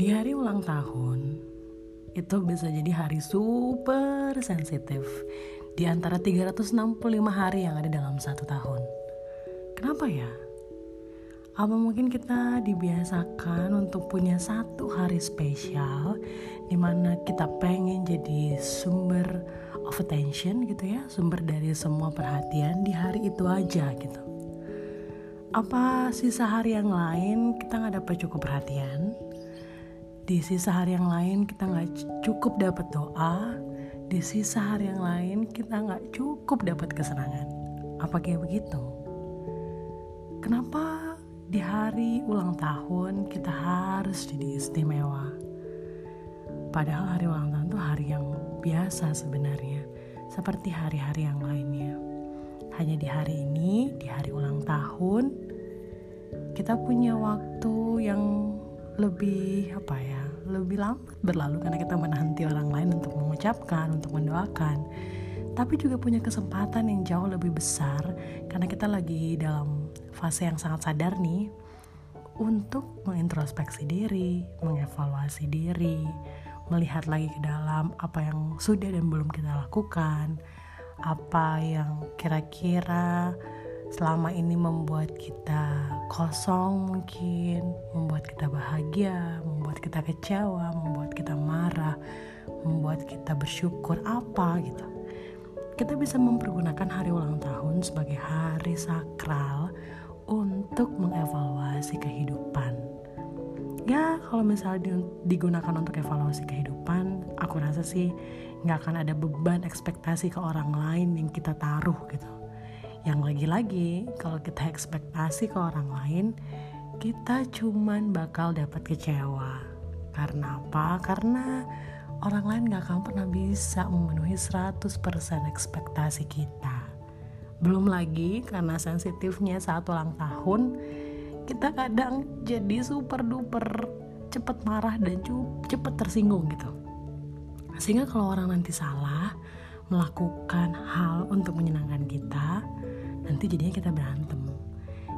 Di hari ulang tahun, itu bisa jadi hari super sensitif di antara 365 hari yang ada dalam satu tahun. Kenapa ya? Apa mungkin kita dibiasakan untuk punya satu hari spesial di mana kita pengen jadi sumber of attention gitu ya, sumber dari semua perhatian di hari itu aja gitu. Apa sisa hari yang lain kita nggak dapat cukup perhatian? Di sisa hari yang lain kita nggak cukup dapat doa, di sisa hari yang lain kita nggak cukup dapat kesenangan. Apa kayak begitu? Kenapa di hari ulang tahun kita harus jadi istimewa? Padahal hari ulang tahun tuh hari yang biasa sebenarnya, seperti hari-hari yang lainnya. Hanya di hari ini, di hari ulang tahun, kita punya waktu yang lebih lambat berlalu karena kita menanti orang lain untuk mengucapkan, untuk mendoakan, tapi juga punya kesempatan yang jauh lebih besar karena kita lagi dalam fase yang sangat sadar nih untuk mengintrospeksi diri, mengevaluasi diri, melihat lagi ke dalam apa yang sudah dan belum kita lakukan, apa yang kira-kira selama ini membuat kita kosong mungkin, membuat kita bahagia, membuat kita kecewa, membuat kita marah, membuat kita bersyukur, apa gitu. Kita bisa mempergunakan hari ulang tahun sebagai hari sakral untuk mengevaluasi kehidupan. Ya, kalau misalnya digunakan untuk evaluasi kehidupan, aku rasa sih gak akan ada beban ekspektasi ke orang lain yang kita taruh gitu. Yang lagi-lagi, kalau kita ekspektasi ke orang lain, kita cuman bakal dapat kecewa. Karena apa? Karena orang lain gak akan pernah bisa memenuhi 100% ekspektasi kita. Belum lagi, karena sensitifnya saat ulang tahun, kita kadang jadi super duper cepet marah dan cepet tersinggung gitu. Sehingga kalau orang nanti salah melakukan hal untuk menyenangkan kita, nanti jadinya kita berantem,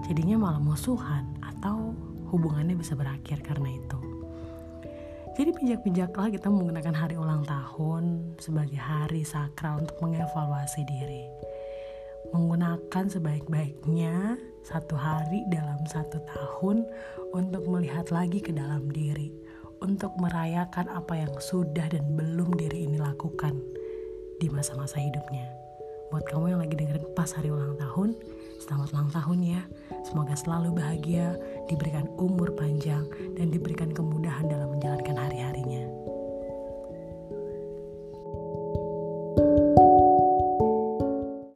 jadinya malah musuhan atau hubungannya bisa berakhir karena itu. Jadi bijak-bijaklah kita menggunakan hari ulang tahun sebagai hari sakral untuk mengevaluasi diri, menggunakan sebaik-baiknya satu hari dalam satu tahun untuk melihat lagi ke dalam diri, untuk merayakan apa yang sudah dan belum diri ini lakukan di masa-masa hidupnya. Buat kamu yang lagi dengerin pas hari ulang tahun, selamat ulang tahun ya. Semoga selalu bahagia, diberikan umur panjang, dan diberikan